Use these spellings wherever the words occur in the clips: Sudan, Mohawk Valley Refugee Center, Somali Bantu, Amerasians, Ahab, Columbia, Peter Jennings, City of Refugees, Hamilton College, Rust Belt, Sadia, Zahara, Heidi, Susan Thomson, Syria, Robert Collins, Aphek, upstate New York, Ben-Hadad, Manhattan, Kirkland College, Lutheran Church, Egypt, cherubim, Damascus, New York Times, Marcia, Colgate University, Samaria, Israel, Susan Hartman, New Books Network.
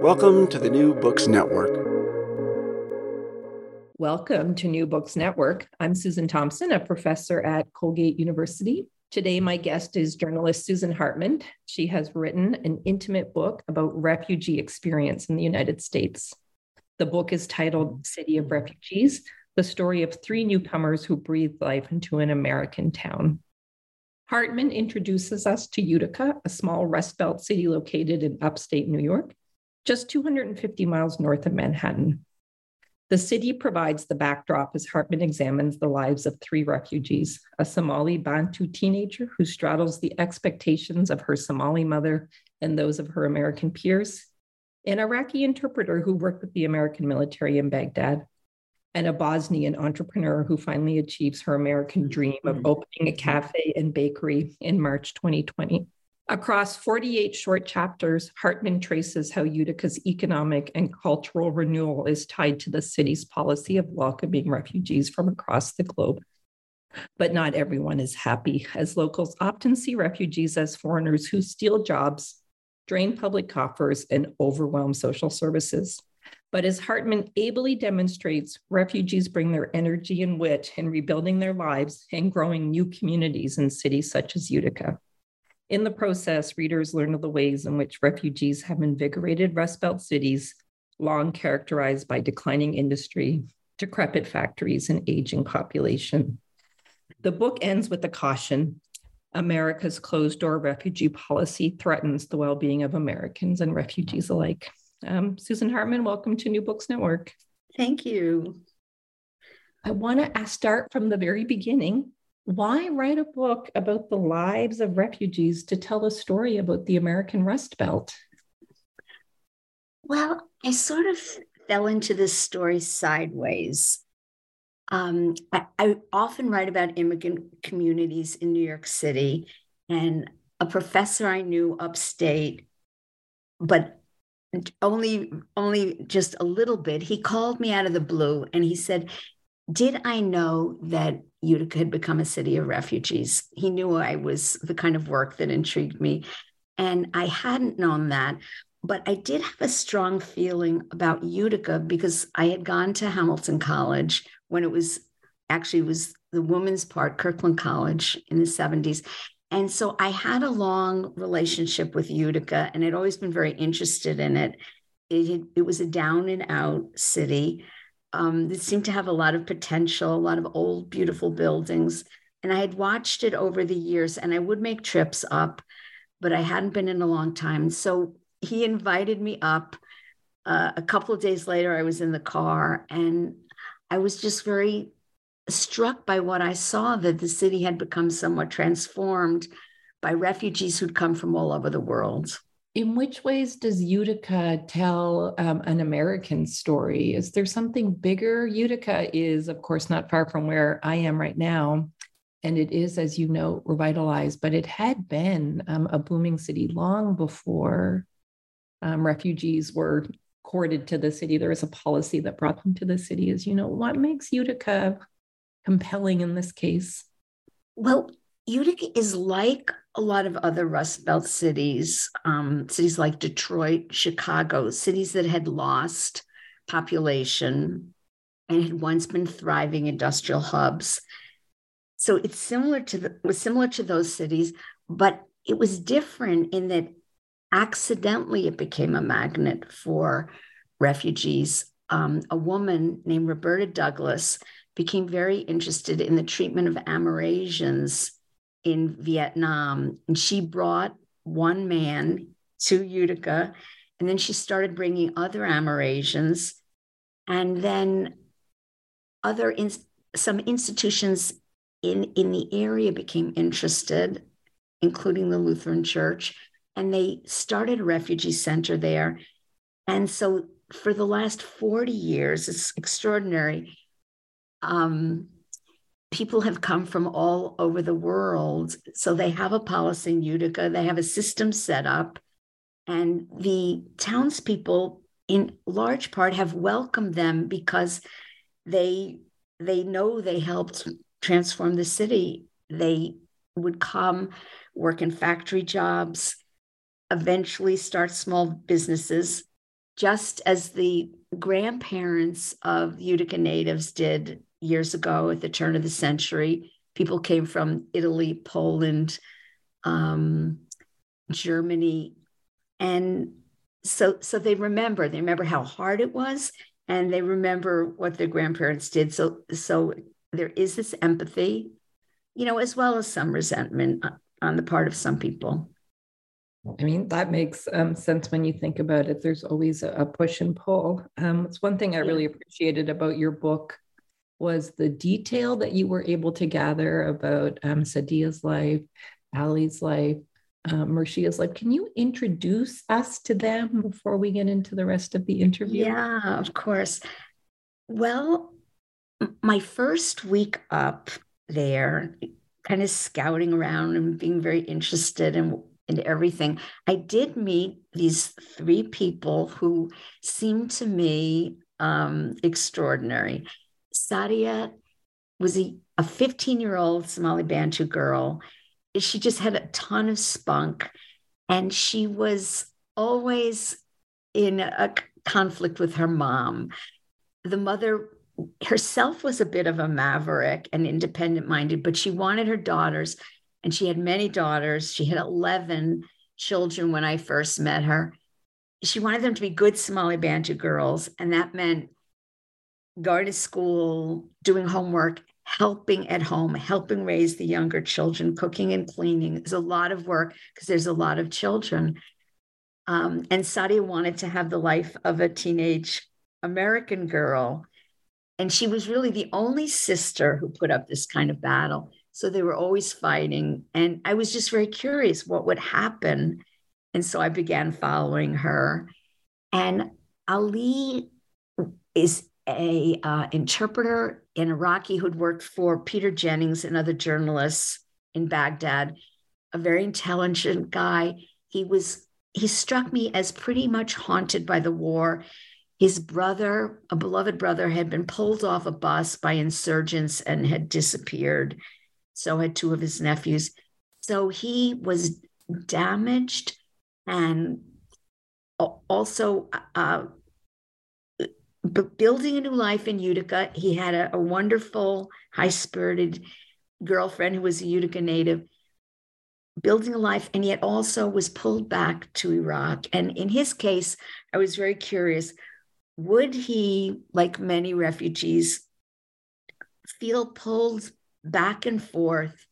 Welcome to the New Books Network. Welcome to New Books Network. I'm Susan Thomson, a professor at Colgate University. Today, my guest is journalist Susan Hartman. She has written an intimate book about refugee experience in the United States. The book is titled City of Refugees: The Story of Three Newcomers Who Breathe Life into an American Town. Hartman introduces us to Utica, a small Rust Belt city located in upstate New York, just 250 miles north of Manhattan. The city provides the backdrop as Hartman examines the lives of three refugees, a Somali Bantu teenager who straddles the expectations of her Somali mother and those of her American peers, an Iraqi interpreter who worked with the American military in Baghdad, and a Bosnian entrepreneur who finally achieves her American dream of opening a cafe and bakery in March 2020. Across 48 short chapters, Hartman traces how Utica's economic and cultural renewal is tied to the city's policy of welcoming refugees from across the globe. But not everyone is happy, as locals often see refugees as foreigners who steal jobs, drain public coffers, and overwhelm social services. But as Hartman ably demonstrates, refugees bring their energy and wit in rebuilding their lives and growing new communities in cities such as Utica. In the process, readers learn of the ways in which refugees have invigorated Rust Belt cities, long characterized by declining industry, decrepit factories, and aging population. The book ends with a caution. America's closed-door refugee policy threatens the well-being of Americans and refugees alike. Susan Hartman, welcome to New Books Network. Thank you. I want to start from the very beginning. Why write a book about the lives of refugees to tell a story about the American Rust Belt? Well, I sort of fell into this story sideways. I often write about immigrant communities in New York City, and a professor I knew upstate, but only just a little bit, he called me out of the blue and he said, "Did I know that Utica had become a city of refugees?" He knew I was the kind of work that intrigued me. And I hadn't known that, but I did have a strong feeling about Utica because I had gone to Hamilton College when it was actually the women's part, Kirkland College in the 70s. And so I had a long relationship with Utica and I'd always been very interested in it. It was a down and out city. It seemed to have a lot of potential, a lot of old, beautiful buildings. And I had watched it over the years and I would make trips up, but I hadn't been in a long time. So he invited me up. A couple of days later, I was in the car and I was just very struck by what I saw, that the city had become somewhat transformed by refugees who'd come from all over the world. In which ways does Utica tell an American story? Is there something bigger? Utica is, of course, not far from where I am right now. And it is, as you know, revitalized, but it had been a booming city long before refugees were courted to the city. There was a policy that brought them to the city, as you know. What makes Utica compelling in this case? Well, Utica is like a lot of other Rust Belt cities, cities like Detroit, Chicago, cities that had lost population and had once been thriving industrial hubs. So it's similar to those cities, but it was different in that accidentally it became a magnet for refugees. A woman named Roberta Douglas became very interested in the treatment of Amerasians in Vietnam. And she brought one man to Utica, and then she started bringing other Amerasians, and then other some institutions in the area became interested, including the Lutheran Church, and they started a refugee center there. And so for the last 40 years, it's extraordinary, people have come from all over the world. So they have a policy in Utica. They have a system set up. And the townspeople, in large part, have welcomed them because they know they helped transform the city. They would come, work in factory jobs. eventually start small businesses, just as the grandparents of Utica natives did years ago at the turn of the century. People came from Italy, Poland, Germany. And so they remember how hard it was, and they remember what their grandparents did. So there is this empathy, as well as some resentment on the part of some people. I mean, that makes sense when you think about it. There's always a push and pull. It's one thing I really appreciated about your book was the detail that you were able to gather about Sadia's life, Ali's life, Marcia's life. Can you introduce us to them before we get into the rest of the interview? Yeah, of course. Well, my first week up there, kind of scouting around and being very interested in everything, I did meet these three people who seemed to me extraordinary. Sadia was a 15-year-old Somali Bantu girl. She just had a ton of spunk, and she was always in a conflict with her mom. The mother herself was a bit of a maverick and independent-minded, but she wanted her daughters, and she had many daughters. She had 11 children when I first met her. She wanted them to be good Somali Bantu girls, and that meant going to school, doing homework, helping at home, helping raise the younger children, cooking and cleaning. It's a lot of work because there's a lot of children. And Sadia wanted to have the life of a teenage American girl. And she was really the only sister who put up this kind of battle. So they were always fighting. And I was just very curious what would happen. And so I began following her. And Ali is a interpreter in Iraqi who'd worked for Peter Jennings and other journalists in Baghdad, a very intelligent guy. He struck me as pretty much haunted by the war. His brother, a beloved brother, had been pulled off a bus by insurgents and had disappeared. So had two of his nephews. So he was damaged and also but building a new life in Utica. He had a wonderful, high-spirited girlfriend who was a Utica native, building a life, and yet also was pulled back to Iraq. And in his case, I was very curious, would he, like many refugees, feel pulled back and forth,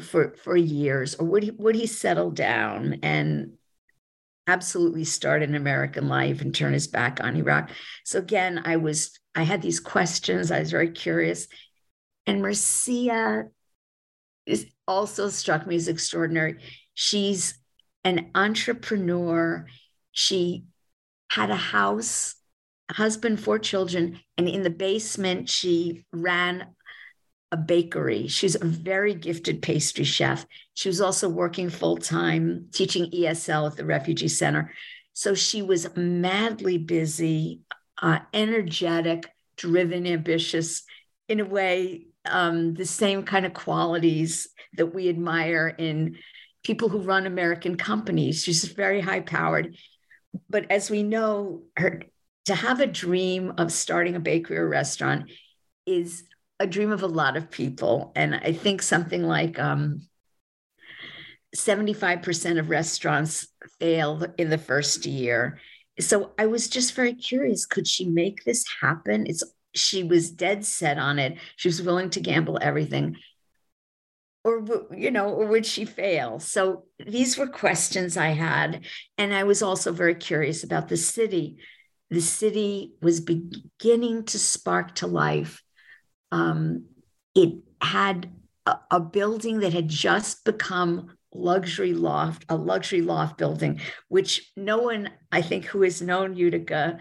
for years, or would he settle down and absolutely start an American life and turn his back on Iraq? So again, I had these questions. I was very curious. And Marcia is also struck me as extraordinary. She's an entrepreneur. She had a house, a husband, 4 children, and in the basement, she ran a bakery. She's a very gifted pastry chef. She was also working full-time, teaching ESL at the refugee center. So she was madly busy, energetic, driven, ambitious, in a way, the same kind of qualities that we admire in people who run American companies. She's very high-powered. But as we know, to have a dream of starting a bakery or restaurant is a dream of a lot of people. And I think something like 75% of restaurants fail in the first year. So I was just very curious, could she make this happen? She was dead set on it. She was willing to gamble everything. Or would she fail? So these were questions I had. And I was also very curious about the city. The city was beginning to spark to life. It had a building that had just become a luxury loft building, which no one, I think, who has known Utica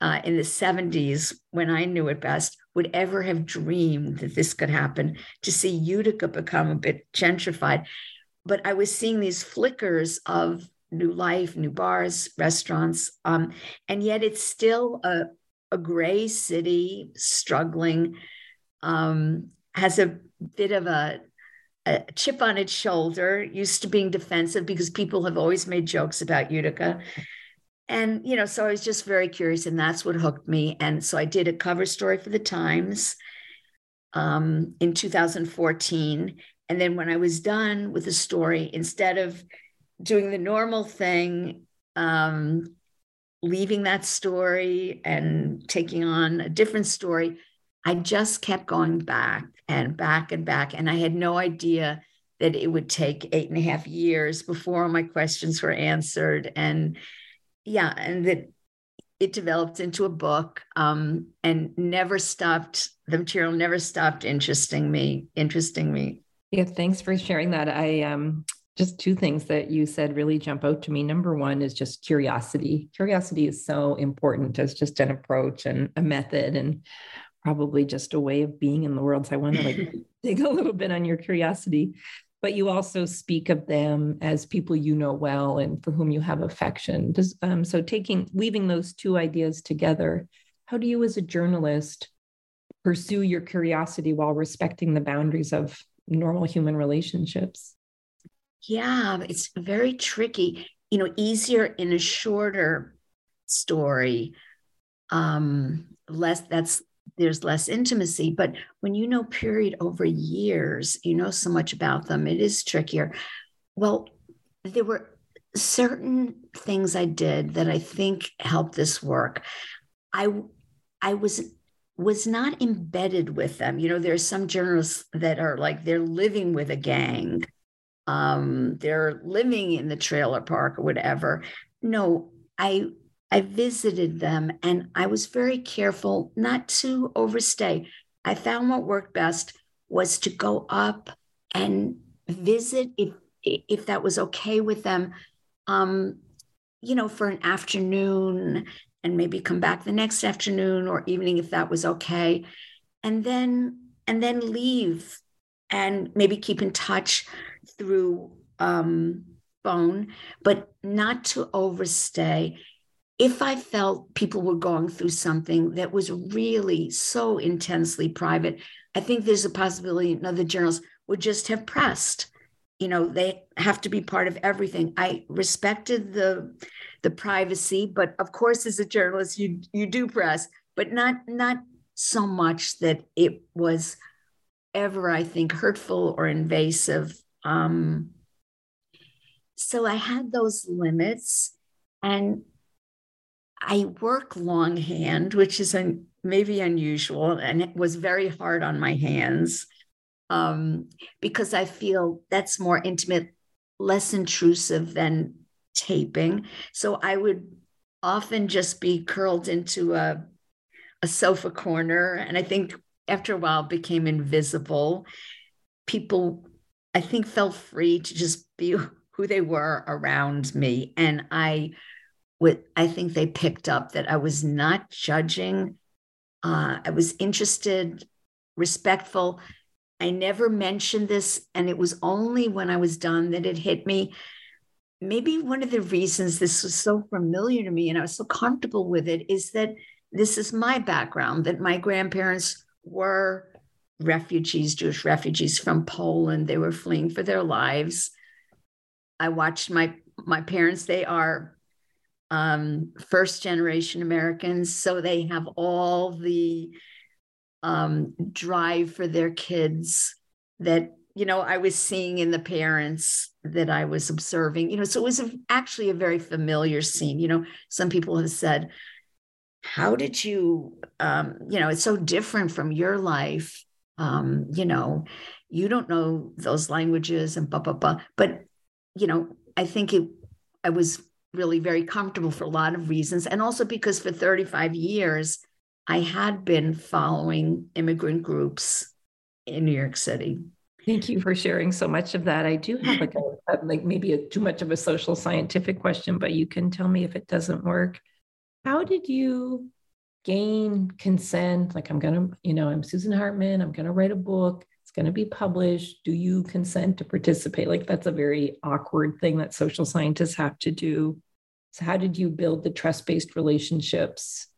in the 70s, when I knew it best, would ever have dreamed that this could happen, to see Utica become a bit gentrified. But I was seeing these flickers of new life, new bars, restaurants, and yet it's still a gray city, struggling. Has a bit of a a chip on its shoulder, used to being defensive because people have always made jokes about Utica. And, you know, so I was just very curious, and that's what hooked me. And so I did a cover story for the Times in 2014. And then when I was done with the story, instead of doing the normal thing, leaving that story and taking on a different story, I just kept going back and back and back. And I had no idea that it would take 8.5 years before all my questions were answered. And yeah, and that it developed into a book, and never stopped, the material never stopped interesting me. Yeah, thanks for sharing that. I just two things that you said really jump out to me. Number one is just curiosity. Curiosity is so important as just an approach and a method and probably just a way of being in the world. So I want to like dig a little bit on your curiosity. But you also speak of them as people you know well and for whom you have affection. So leaving those two ideas together, how do you as a journalist pursue your curiosity while respecting the boundaries of normal human relationships? Yeah, it's very tricky, you know, easier in a shorter story, there's less intimacy, but when you know period over years, you know so much about them, it is trickier. Well, there were certain things I did that I think helped this work. I was not embedded with them. You know, there's some journalists that are like, they're living with a gang. They're living in the trailer park or whatever. No, I visited them, and I was very careful not to overstay. I found what worked best was to go up and visit if that was okay with them, you know, for an afternoon and maybe come back the next afternoon or evening if that was okay. And then leave and maybe keep in touch through phone, but not to overstay. If I felt people were going through something that was really so intensely private, I think there's a possibility another journalist would just have pressed. You know, they have to be part of everything. I respected the privacy, but of course, as a journalist, you do press, but not so much that it was ever, I think, hurtful or invasive. So I had those limits, and I work longhand, which is maybe unusual, and it was very hard on my hands because I feel that's more intimate, less intrusive than taping. So I would often just be curled into a sofa corner, and I think after a while became invisible. People, I think, felt free to just be who they were around me, and I think they picked up that I was not judging. I was interested, respectful. I never mentioned this, and it was only when I was done that it hit me. Maybe one of the reasons this was so familiar to me and I was so comfortable with it is that this is my background, that my grandparents were refugees, Jewish refugees from Poland. They were fleeing for their lives. I watched my parents. They are first generation Americans. So they have all the drive for their kids that, you know, I was seeing in the parents that I was observing, you know, so it was actually a very familiar scene. You know, some people have said, how did you, you know, it's so different from your life. You know, you don't know those languages and blah, blah, blah. But, you know, I think I was really very comfortable for a lot of reasons. And also because for 35 years, I had been following immigrant groups in New York City. Thank you for sharing so much of that. I do have too much of a social scientific question, but you can tell me if it doesn't work. How did you gain consent? Like, I'm Susan Hartman, I'm going to write a book, it's going to be published. Do you consent to participate? Like, that's a very awkward thing that social scientists have to do. So how did you build the trust-based relationships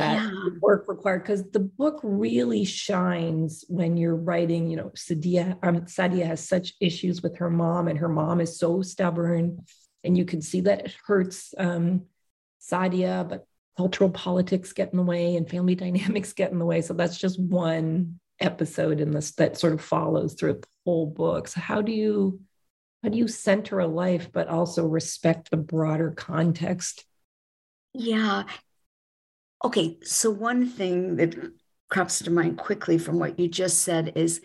that work required, because the book really shines when you're writing, you know, Sadia has such issues with her mom, and her mom is so stubborn, and you can see that it hurts Sadia, but cultural politics get in the way and family dynamics get in the way. So that's just one episode in this that sort of follows through the whole book. So how do you center a life, but also respect the broader context? Yeah. Okay. So one thing that crops to mind quickly from what you just said is,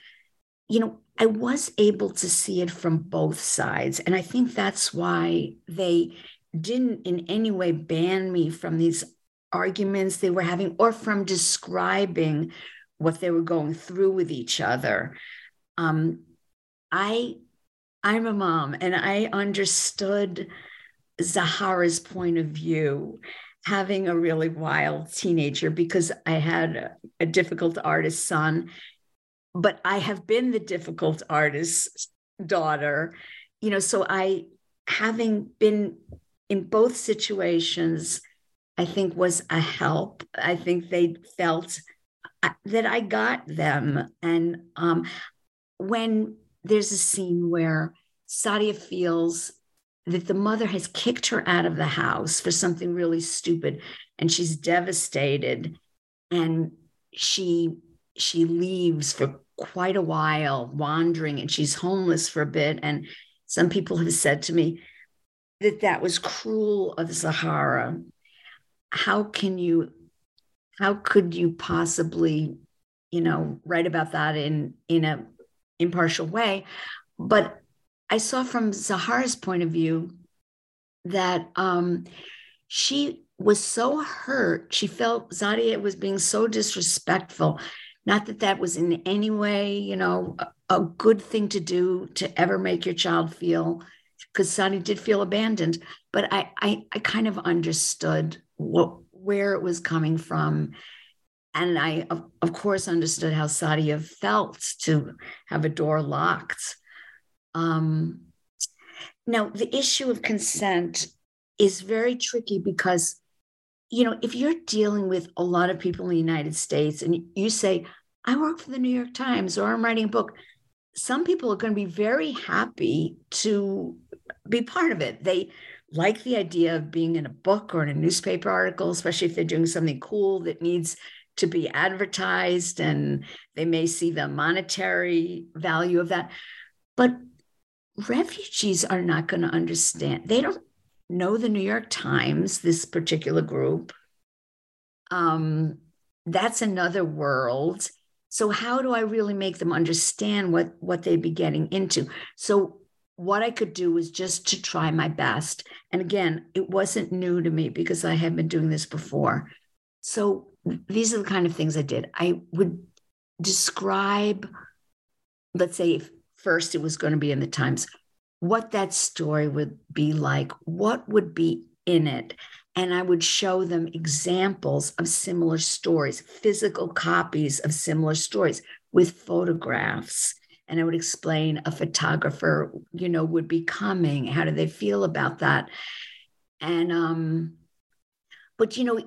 you know, I was able to see it from both sides. And I think that's why they didn't in any way ban me from these arguments they were having or from describing what they were going through with each other. I'm a mom, and I understood Zahara's point of view, having a really wild teenager, because I had a difficult artist son, but I have been the difficult artist's daughter, you know, so I, having been in both situations, I think was a help. I think they felt that I got them. And when there's a scene where Sadia feels that the mother has kicked her out of the house for something really stupid, and she's devastated, and she leaves for quite a while, wandering, and she's homeless for a bit. And some people have said to me that that was cruel of Zahara. How could you possibly, you know, write about that in a impartial way? But I saw from Zahara's point of view that she was so hurt. She felt Sadia was being so disrespectful. Not that that was in any way, you know, a good thing to do, to ever make your child feel, because Sadia did feel abandoned. But I kind of understood where it was coming from. And I, of course, understood how Sadia felt to have a door locked. Now, the issue of consent is very tricky because, you know, if you're dealing with a lot of people in the United States and you say, I work for the New York Times or I'm writing a book, some people are going to be very happy to be part of it. They like the idea of being in a book or in a newspaper article, especially if they're doing something cool that needs to be advertised, and they may see the monetary value of that. But refugees are not going to understand. They don't know the New York Times, this particular group. That's another world. So how do I really make them understand what they'd be getting into? So what I could do was just to try my best. And again, it wasn't new to me because I had been doing this before. So these are the kind of things I did. I would describe, let's say, if first it was going to be in the Times, what that story would be like, what would be in it. And I would show them examples of similar stories, physical copies of similar stories with photographs. And I would explain a photographer, you know, would be coming. How do they feel about that? And, but, you know,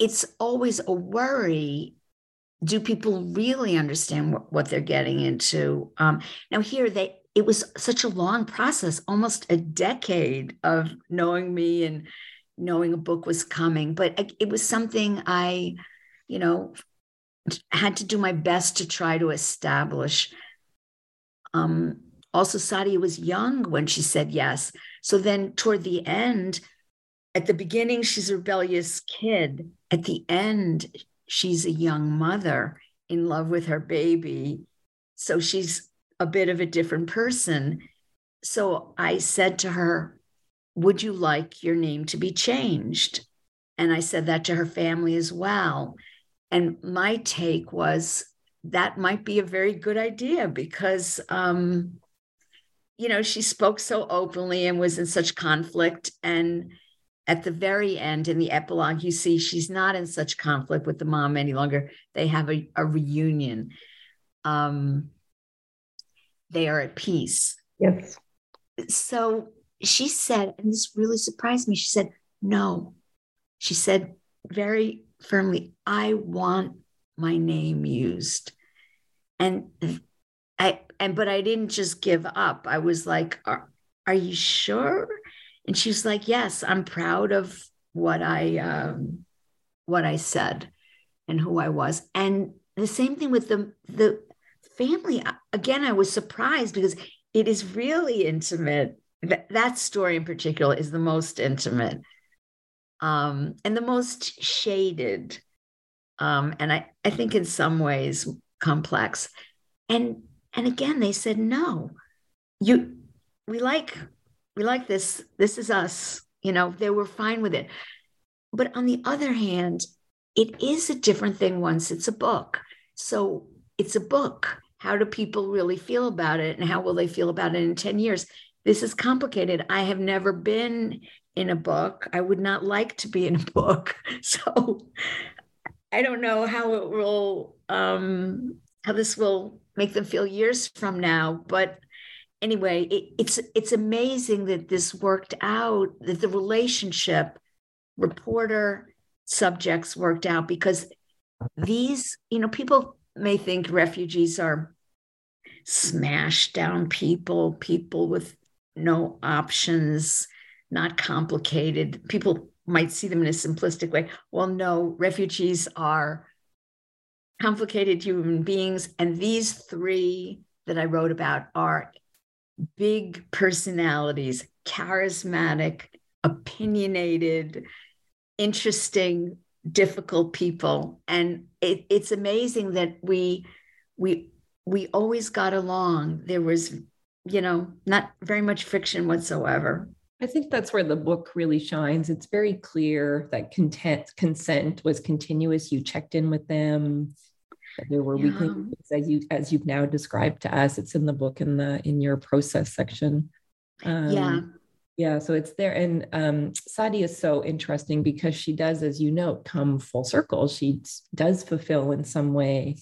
it's always a worry. Do people really understand what they're getting into? Now here, it was such a long process, almost a decade of knowing me and knowing a book was coming. But it was something I, you know, had to do my best to try to establish. Also, Sadia was young when she said yes. So then toward the end, at the beginning, she's a rebellious kid. At the end, she's a young mother in love with her baby. So she's a bit of a different person. So I said to her, would you like your name to be changed? And I said that to her family as well. And my take was that might be a very good idea because, you know, she spoke so openly and was in such conflict. And at the very end, in the epilogue, you see she's not in such conflict with the mom any longer. They have a reunion. They are at peace. Yes. So she said, and this really surprised me, she said, no. She said very firmly, I want my name used. But I didn't just give up. I was like, are you sure? And she's like, yes, I'm proud of what I said and who I was. And the same thing with the family. Again, I was surprised because it is really intimate. That story in particular is the most intimate, and the most shaded. And I think in some ways complex. And again, they said, no, we like this. This is us, you know, they were fine with it. But on the other hand, it is a different thing once it's a book. So it's a book. How do people really feel about it? And how will they feel about it in 10 years? This is complicated. I have never been in a book. I would not like to be in a book. So I don't know how it will, how this will make them feel years from now. But anyway, it's amazing that this worked out, that the relationship, reporter, subjects worked out, because these, you know, people may think refugees are smashed down people with no options, not complicated. People might see them in a simplistic way. Well, no, refugees are complicated human beings. And these three that I wrote about are big personalities, charismatic, opinionated, interesting, difficult people. And it's amazing that we always got along. There was, you know, not very much friction whatsoever. I think that's where the book really shines. It's very clear that consent was continuous. You checked in with them. There were weekly meetings, as you've now described to us. It's in the book in your process section. So it's there. And Sadia is so interesting because she does, as you know, come full circle. She does fulfill in some way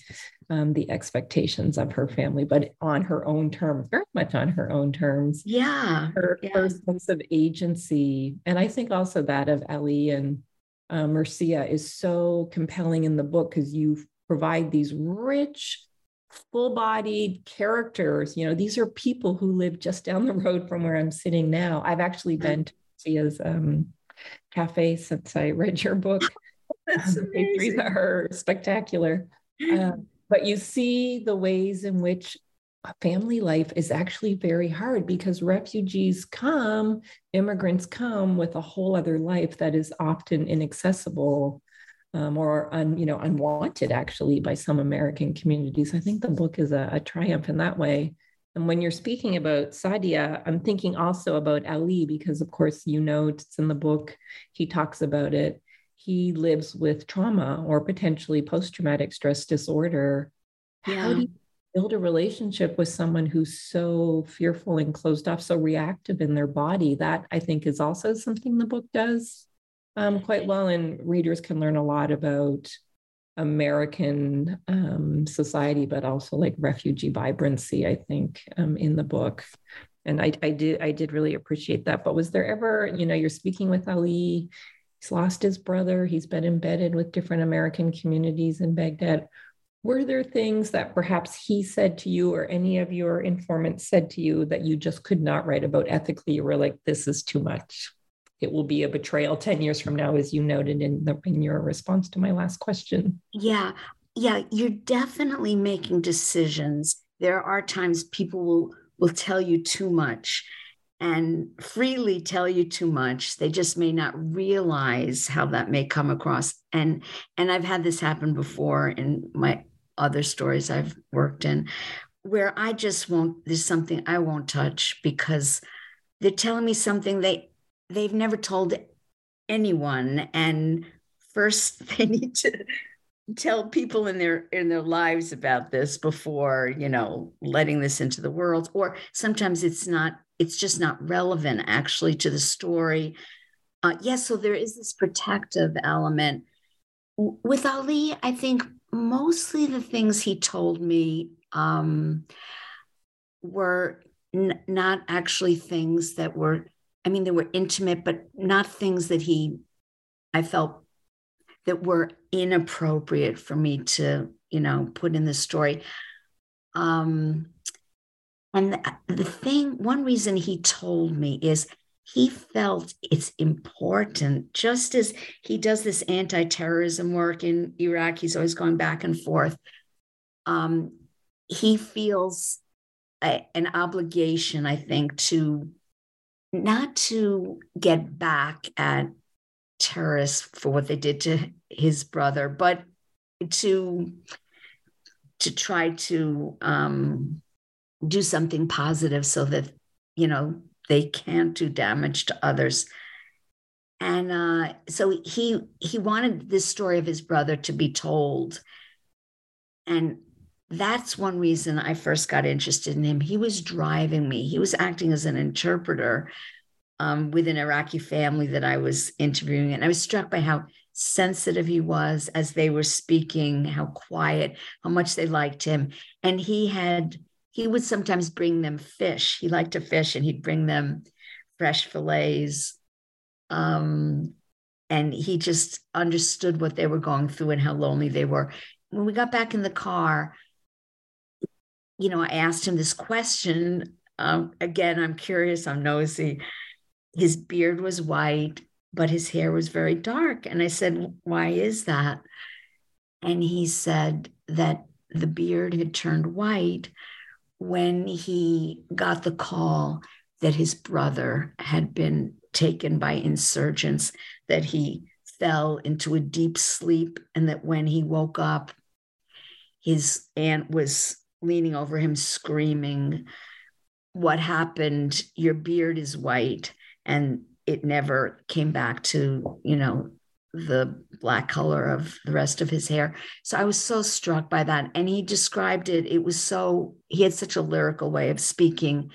the expectations of her family, but on her own terms, very much on her own terms. Yeah. Her sense of agency. And I think also that of Ali and Marcia is so compelling in the book because you provide these rich, full-bodied characters. You know, these are people who live just down the road from where I'm sitting now. I've actually been to Marcia's cafe since I read your book. That's amazing. Are spectacular. But you see the ways in which family life is actually very hard because immigrants come with a whole other life that is often inaccessible or unwanted actually by some American communities. I think the book is a triumph in that way. And when you're speaking about Sadia, I'm thinking also about Ali, because of course, you know, it's in the book, he talks about it. He lives with trauma or potentially post-traumatic stress disorder. Yeah. How do you build a relationship with someone who's so fearful and closed off, so reactive in their body? That I think is also something the book does quite well, and readers can learn a lot about American society, but also like refugee vibrancy, I think, in the book. And I did really appreciate that. But was there ever, you know, you're speaking with Ali, he's lost his brother, he's been embedded with different American communities in Baghdad. Were there things that perhaps he said to you or any of your informants said to you that you just could not write about ethically? You were like, this is too much. It will be a betrayal 10 years from now, as you noted in your response to my last question. Yeah. You're definitely making decisions. There are times people will tell you too much and freely tell you too much. They just may not realize how that may come across. And I've had this happen before in my other stories I've worked in, where I just won't, there's something I won't touch because they're telling me something they've never told anyone. And first they need to tell people in their lives about this before, you know, letting this into the world. Or sometimes it's just not relevant actually to the story. So there is this protective element. With Ali, I think mostly the things he told me were not actually things that were, I mean, they were intimate, but not things that I felt that were inappropriate for me to, you know, put in the story. And the thing, one reason he told me is he felt it's important, just as he does this anti-terrorism work in Iraq, he's always going back and forth. He feels an obligation, I think, to not to get back at terrorists for what they did to his brother, but to try to do something positive so that, you know, they can't do damage to others. And so he wanted this story of his brother to be told. And that's one reason I first got interested in him. He was driving me. He was acting as an interpreter with an Iraqi family that I was interviewing. And I was struck by how sensitive he was as they were speaking, how quiet, how much they liked him. And he would sometimes bring them fish. He liked to fish, and he'd bring them fresh fillets. And he just understood what they were going through and how lonely they were. When we got back in the car, you know, I asked him this question. Again, I'm curious, I'm nosy. His beard was white, but his hair was very dark. And I said, "Why is that?" And he said that the beard had turned white when he got the call that his brother had been taken by insurgents, that he fell into a deep sleep, and that when he woke up, his aunt was leaning over him screaming, "What happened? Your beard is white." And it never came back to, you know, the black color of the rest of his hair. So I was so struck by that. And he described it. It was so, he had such a lyrical way of speaking.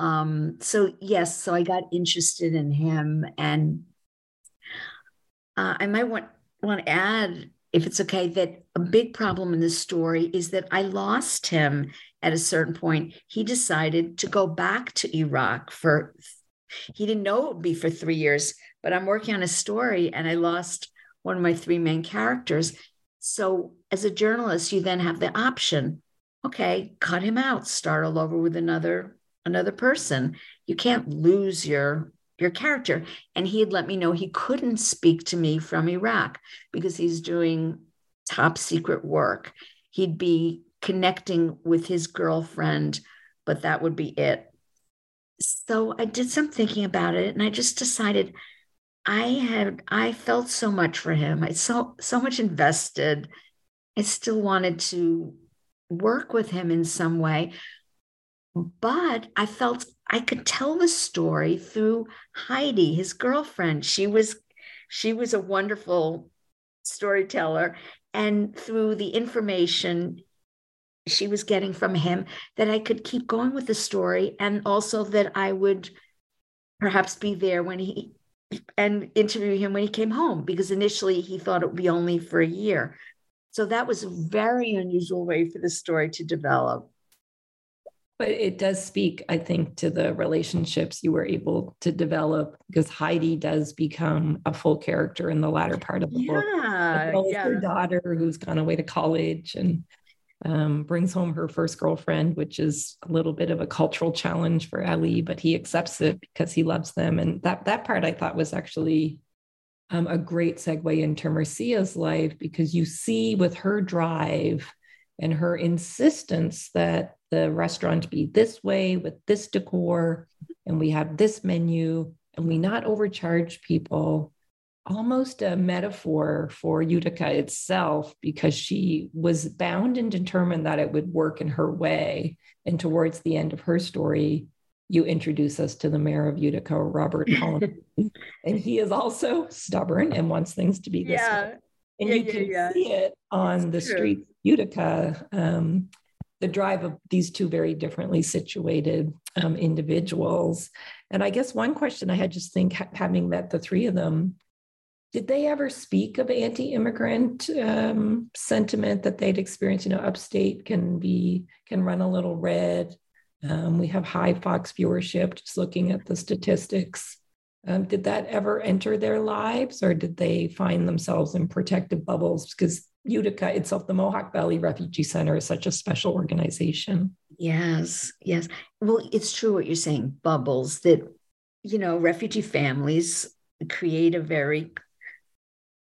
So yes, so I got interested in him. And I might want to add, if it's okay, that a big problem in this story is that I lost him at a certain point. He decided to go back to Iraq for, he didn't know it would be for 3 years, but I'm working on a story and I lost one of my three main characters. So as a journalist, you then have the option, okay, cut him out, start all over with another person. You can't lose your character. And he had let me know he couldn't speak to me from Iraq because he's doing top secret work. He'd be connecting with his girlfriend, but that would be it. So I did some thinking about it, and I just decided I felt so much for him. I so much invested. I still wanted to work with him in some way, but I felt I could tell the story through Heidi, his girlfriend. She was a wonderful storyteller, and through the information she was getting from him, that I could keep going with the story, and also that I would perhaps be there when he and interview him when he came home, because initially he thought it would be only for a year. So that was a very unusual way for the story to develop. But it does speak, I think, to the relationships you were able to develop, because Heidi does become a full character in the latter part of the book. Yeah. Her daughter, who's gone away to college, and brings home her first girlfriend, which is a little bit of a cultural challenge for Ali, but he accepts it because he loves them. And that part I thought was actually a great segue into Marcia's life, because you see with her drive and her insistence that the restaurant be this way with this decor, and we have this menu, and we not overcharge people, almost a metaphor for Utica itself, because she was bound and determined that it would work in her way. And towards the end of her story, you introduce us to the mayor of Utica, Robert Collins, and he is also stubborn and wants things to be this way. And you can see it on the streets of Utica, the drive of these two very differently situated individuals. And I guess one question I had, just think, having met the three of them, did they ever speak of anti-immigrant sentiment that they'd experienced? You know, upstate can run a little red. We have high Fox viewership, just looking at the statistics. Did that ever enter their lives, or did they find themselves in protective bubbles? Because Utica itself, the Mohawk Valley Refugee Center, is such a special organization. Yes, yes. Well, it's true what you're saying, bubbles, that, you know, refugee families create a very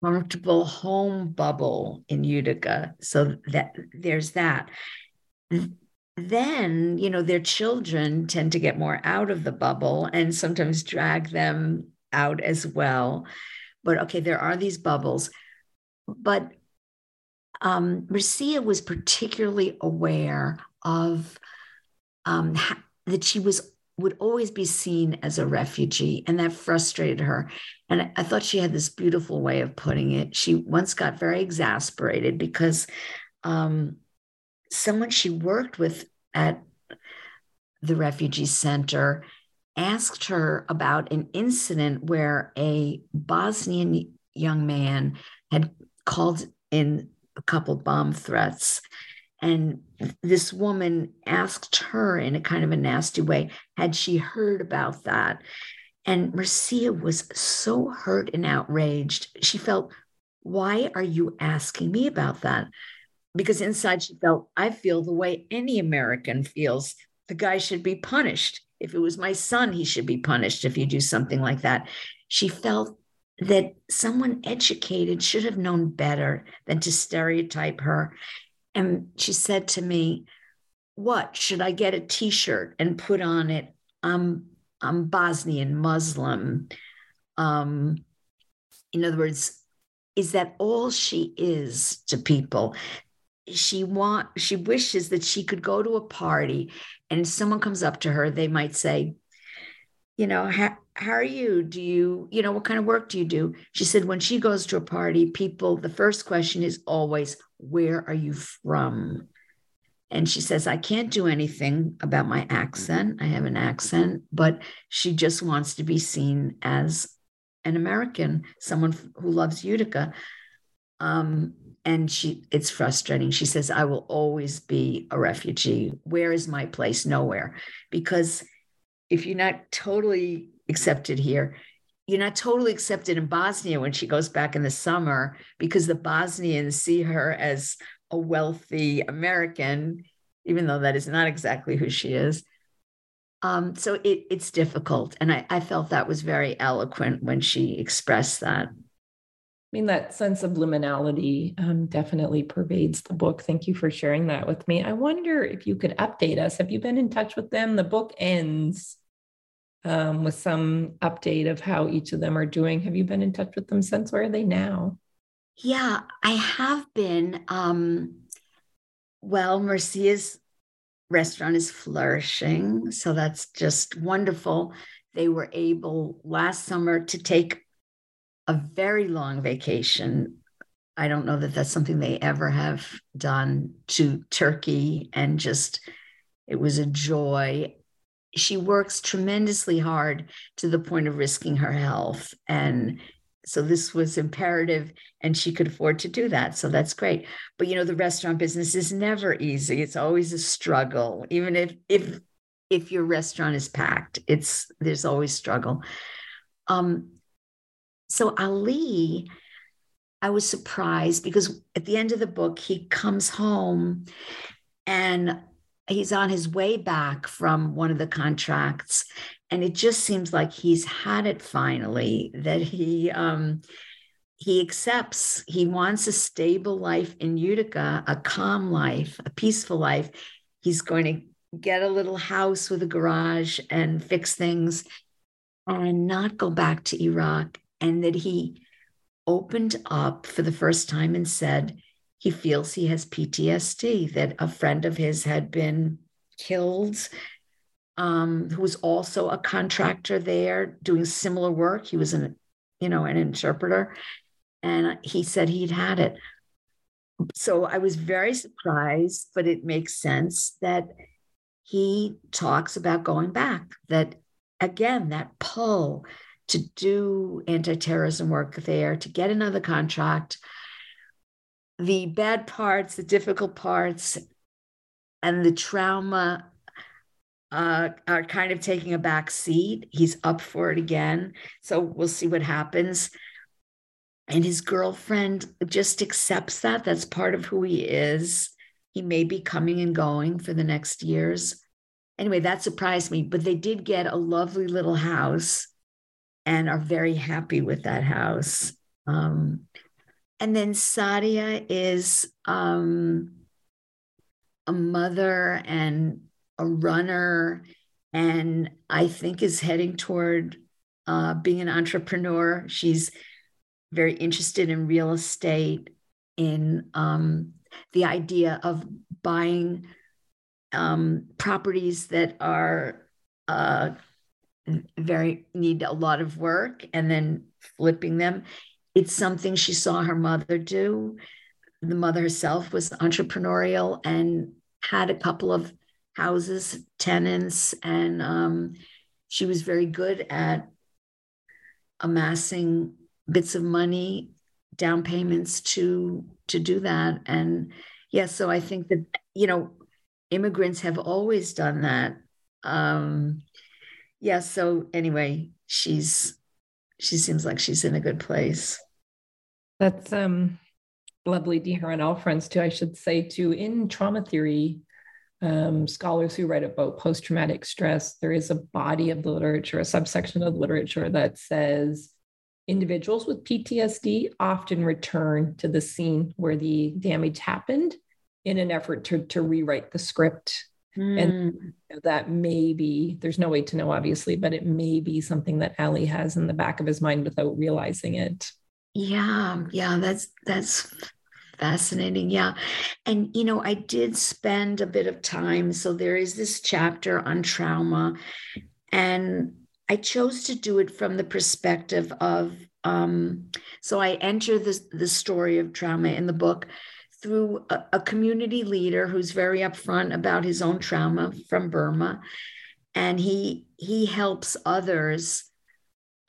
comfortable home bubble in Utica. So that there's that. Then, you know, their children tend to get more out of the bubble and sometimes drag them out as well. But okay, there are these bubbles. But Marcia was particularly aware of that she would always be seen as a refugee, and that frustrated her. And I thought she had this beautiful way of putting it. She once got very exasperated because someone she worked with at the refugee center asked her about an incident where a Bosnian young man had called in a couple bomb threats. And this woman asked her in a kind of a nasty way, had she heard about that? And Marcia was so hurt and outraged. She felt, why are you asking me about that? Because inside she felt, I feel the way any American feels. The guy should be punished. If it was my son, he should be punished if you do something like that. She felt that someone educated should have known better than to stereotype her. And she said to me, what, should I get a T-shirt and put on it, I'm Bosnian Muslim? In other words, is that all she is to people? She wishes that she could go to a party and if someone comes up to her, they might say, you know, how are you? You know, what kind of work do you do? She said, when she goes to a party, people, the first question is always, where are you from? And she says, I can't do anything about my accent. I have an accent, but she just wants to be seen as an American, someone who loves Utica. And it's frustrating. She says, I will always be a refugee. Where is my place? Nowhere. Because if you're not totally accepted here, you're not totally accepted in Bosnia when she goes back in the summer, because the Bosnians see her as a wealthy American, even though that is not exactly who she is. So it's difficult. And I felt that was very eloquent when she expressed that. I mean, that sense of liminality definitely pervades the book. Thank you for sharing that with me. I wonder if you could update us. Have you been in touch with them? The book ends with some update of how each of them are doing. Have you been in touch with them since? Where are they now? Yeah, I have been. Well, Marcia's restaurant is flourishing, so that's just wonderful. They were able last summer to take a very long vacation. I don't know that that's something they ever have done, to Turkey, and just, it was a joy. She works tremendously hard to the point of risking her health. And so this was imperative, and she could afford to do that. So that's great. But, you know, the restaurant business is never easy. It's always a struggle. Even if your restaurant is packed, there's always struggle. So Ali, I was surprised because at the end of the book, he comes home and he's on his way back from one of the contracts. And it just seems like he's had it finally, that he accepts, he wants a stable life in Utica, a calm life, a peaceful life. He's going to get a little house with a garage and fix things and not go back to Iraq. And that he opened up for the first time and said he feels he has PTSD, that a friend of his had been killed, who was also a contractor there doing similar work. He was an interpreter. And he said he'd had it. So I was very surprised, but it makes sense that he talks about going back, that, again, that pull to do anti-terrorism work there, to get another contract, the bad parts, the difficult parts, and the trauma are kind of taking a back seat. He's up for it again. So we'll see what happens. And his girlfriend just accepts that. That's part of who he is. He may be coming and going for the next years. Anyway, that surprised me. But they did get a lovely little house and are very happy with that house. And then Sadia is a mother and a runner, and I think is heading toward being an entrepreneur. She's very interested in real estate, in the idea of buying properties that are need a lot of work and then flipping them. It's something she saw her mother do. The mother herself was entrepreneurial and had a couple of houses, tenants, and she was very good at amassing bits of money, down payments to do that. And yeah, so I think that, you know, immigrants have always done that. Yeah, so anyway, she seems like she's in a good place. That's lovely to hear. And all friends too, I should say too, in trauma theory, scholars who write about post-traumatic stress, there is a body of the literature, a subsection of the literature that says individuals with PTSD often return to the scene where the damage happened in an effort to rewrite the script. Mm. And that may be, there's no way to know, obviously, but it may be something that Ali has in the back of his mind without realizing it. Yeah, that's fascinating. Yeah. And, you know, I did spend a bit of time. So there is this chapter on trauma, and I chose to do it from the perspective of, so I enter the story of trauma in the book through a community leader who's very upfront about his own trauma from Burma. And he helps others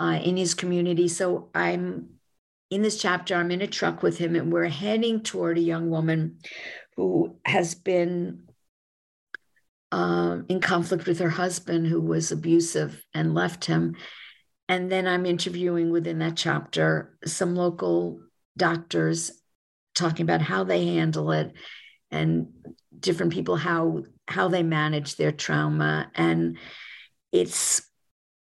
in his community. So in this chapter, I'm in a truck with him, and we're heading toward a young woman who has been in conflict with her husband, who was abusive and left him. And then I'm interviewing within that chapter some local doctors talking about how they handle it, and different people, how they manage their trauma. And it's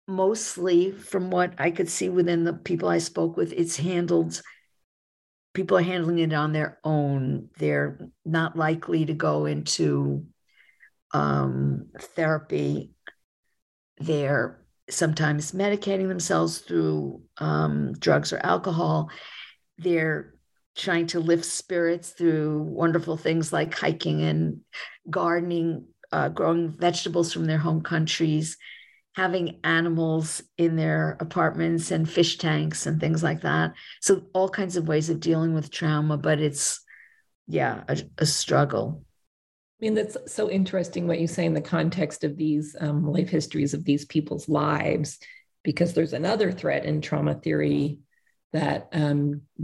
mostly, from what I could see within the people I spoke with, people are handling it on their own. They're not likely to go into therapy. They're sometimes medicating themselves through drugs or alcohol. They're trying to lift spirits through wonderful things like hiking and gardening, growing vegetables from their home countries, having animals in their apartments and fish tanks and things like that. So all kinds of ways of dealing with trauma, but it's, yeah, a struggle. I mean, that's so interesting what you say in the context of these life histories of these people's lives, because there's another thread in trauma theory that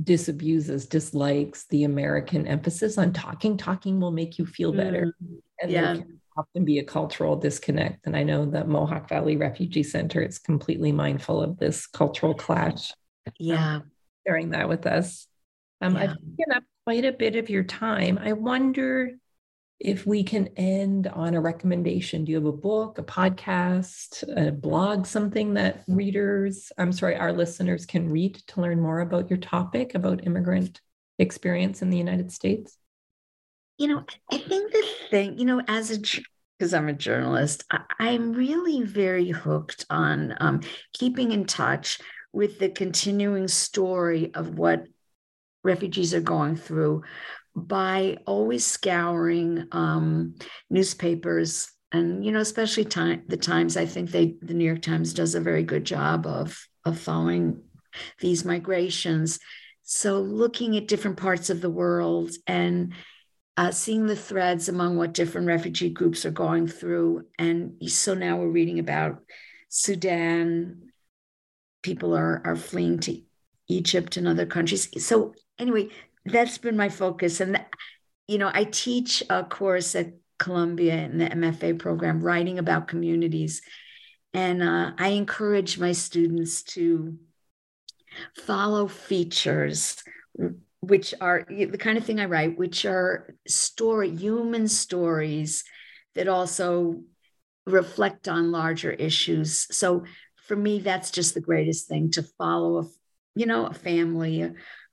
dislikes the American emphasis on talking. Talking will make you feel better. And there can often be a cultural disconnect. And I know that Mohawk Valley Refugee Center is completely mindful of this cultural clash. Yeah. Sharing that with us. I've taken up quite a bit of your time. I wonder if we can end on a recommendation. Do you have a book, a podcast, a blog, something that our listeners can read to learn more about your topic, about immigrant experience in the United States? You know, I think the thing, you know, because I'm a journalist, I'm really very hooked on keeping in touch with the continuing story of what refugees are going through, by always scouring newspapers and, you know, especially the Times. I think the New York Times does a very good job of following these migrations. So looking at different parts of the world and seeing the threads among what different refugee groups are going through. And so now we're reading about Sudan. People are fleeing to Egypt and other countries. So anyway, that's been my focus. And, you know, I teach a course at Columbia in the MFA program, writing about communities. And I encourage my students to follow features, which are the kind of thing I write, which are human stories that also reflect on larger issues. So for me, that's just the greatest thing, to follow a family,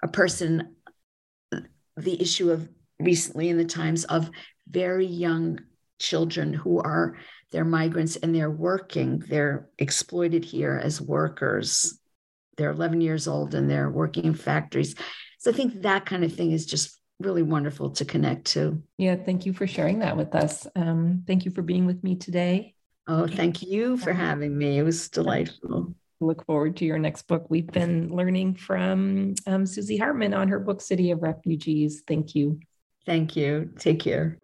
a person. The issue of recently in the Times of very young children who are, they're migrants and they're working, they're exploited here as workers. They're 11 years old and they're working in factories. So I think that kind of thing is just really wonderful to connect to. Yeah, thank you for sharing that with us. Thank you for being with me today. Oh, thank you for having me. It was delightful. Look forward to your next book. We've been learning from Susan Hartman on her book, City of Refugees. Thank you. Thank you. Take care.